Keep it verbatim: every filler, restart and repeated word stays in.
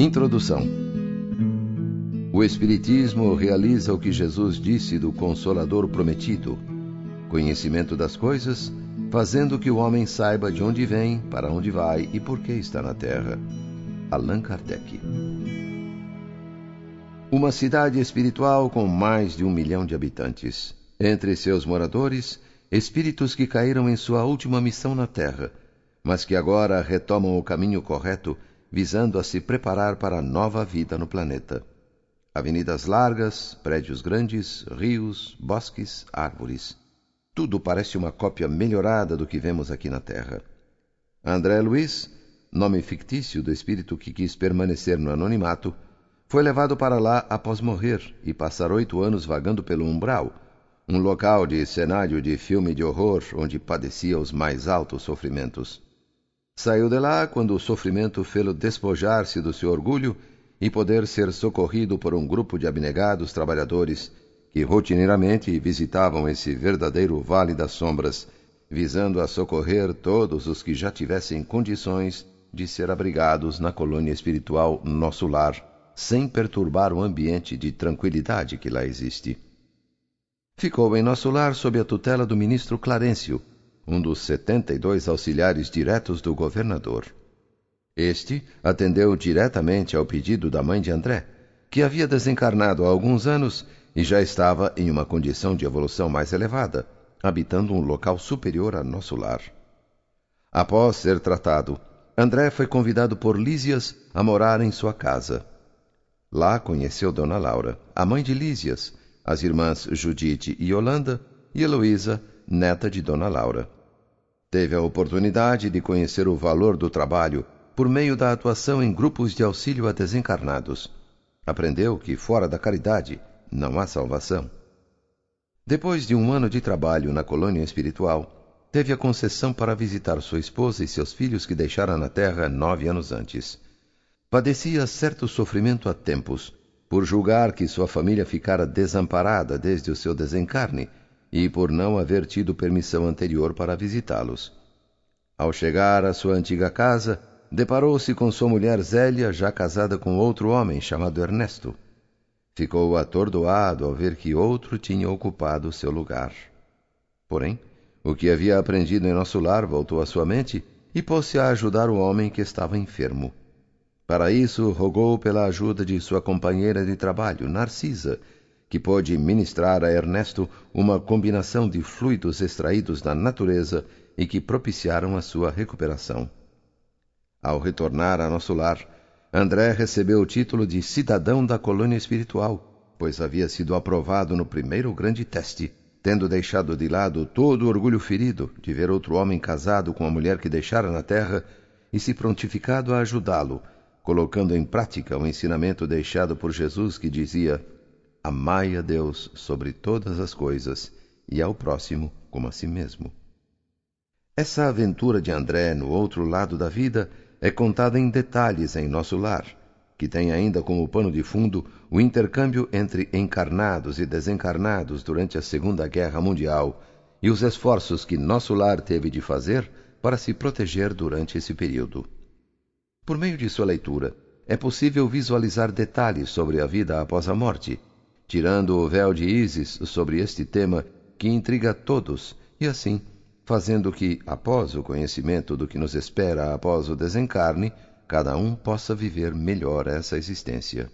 Introdução. O Espiritismo realiza o que Jesus disse do Consolador prometido, conhecimento das coisas, fazendo que o homem saiba de onde vem, para onde vai e por que está na Terra. Allan Kardec. Uma cidade espiritual com mais de um milhão de habitantes. Entre seus moradores, espíritos que caíram em sua última missão na Terra, mas que agora retomam o caminho correto, visando a se preparar para a nova vida no planeta. Avenidas largas, prédios grandes, rios, bosques, árvores. Tudo parece uma cópia melhorada do que vemos aqui na Terra. André Luiz, nome fictício do espírito que quis permanecer no anonimato, foi levado para lá após morrer e passar oito anos vagando pelo Umbral, um local de cenário de filme de horror onde padecia os mais altos sofrimentos. Saiu de lá quando o sofrimento fê-lo despojar-se do seu orgulho e poder ser socorrido por um grupo de abnegados trabalhadores que rotineiramente visitavam esse verdadeiro vale das sombras, visando a socorrer todos os que já tivessem condições de ser abrigados na colônia espiritual Nosso Lar, sem perturbar o ambiente de tranquilidade que lá existe. Ficou em Nosso Lar sob a tutela do ministro Clarencio, um dos setenta e dois auxiliares diretos do governador. Este atendeu diretamente ao pedido da mãe de André, que havia desencarnado há alguns anos e já estava em uma condição de evolução mais elevada, habitando um local superior a Nosso Lar. Após ser tratado, André foi convidado por Lísias a morar em sua casa. Lá conheceu Dona Laura, a mãe de Lísias, as irmãs Judite e Yolanda, e Heloísa, neta de Dona Laura. Teve a oportunidade de conhecer o valor do trabalho por meio da atuação em grupos de auxílio a desencarnados. Aprendeu que fora da caridade não há salvação. Depois de um ano de trabalho na colônia espiritual, teve a concessão para visitar sua esposa e seus filhos que deixara na Terra nove anos antes. Padecia certo sofrimento há tempos, por julgar que sua família ficara desamparada desde o seu desencarne e por não haver tido permissão anterior para visitá-los. Ao chegar à sua antiga casa, deparou-se com sua mulher Zélia, já casada com outro homem chamado Ernesto. Ficou atordoado ao ver que outro tinha ocupado seu lugar. Porém, o que havia aprendido em Nosso Lar voltou à sua mente e pôs-se a ajudar o homem que estava enfermo. Para isso, rogou pela ajuda de sua companheira de trabalho, Narcisa, que pôde ministrar a Ernesto uma combinação de fluidos extraídos da natureza e que propiciaram a sua recuperação. Ao retornar a Nosso Lar, André recebeu o título de cidadão da colônia espiritual, pois havia sido aprovado no primeiro grande teste, tendo deixado de lado todo o orgulho ferido de ver outro homem casado com a mulher que deixara na Terra e se prontificado a ajudá-lo, colocando em prática o ensinamento deixado por Jesus, que dizia: amai a Deus sobre todas as coisas e ao próximo como a si mesmo. Essa aventura de André no outro lado da vida é contada em detalhes em Nosso Lar, que tem ainda como pano de fundo o intercâmbio entre encarnados e desencarnados durante a Segunda Guerra Mundial e os esforços que Nosso Lar teve de fazer para se proteger durante esse período. Por meio de sua leitura, é possível visualizar detalhes sobre a vida após a morte, tirando o véu de Ísis sobre este tema que intriga todos e, assim, fazendo que, após o conhecimento do que nos espera após o desencarne, cada um possa viver melhor essa existência.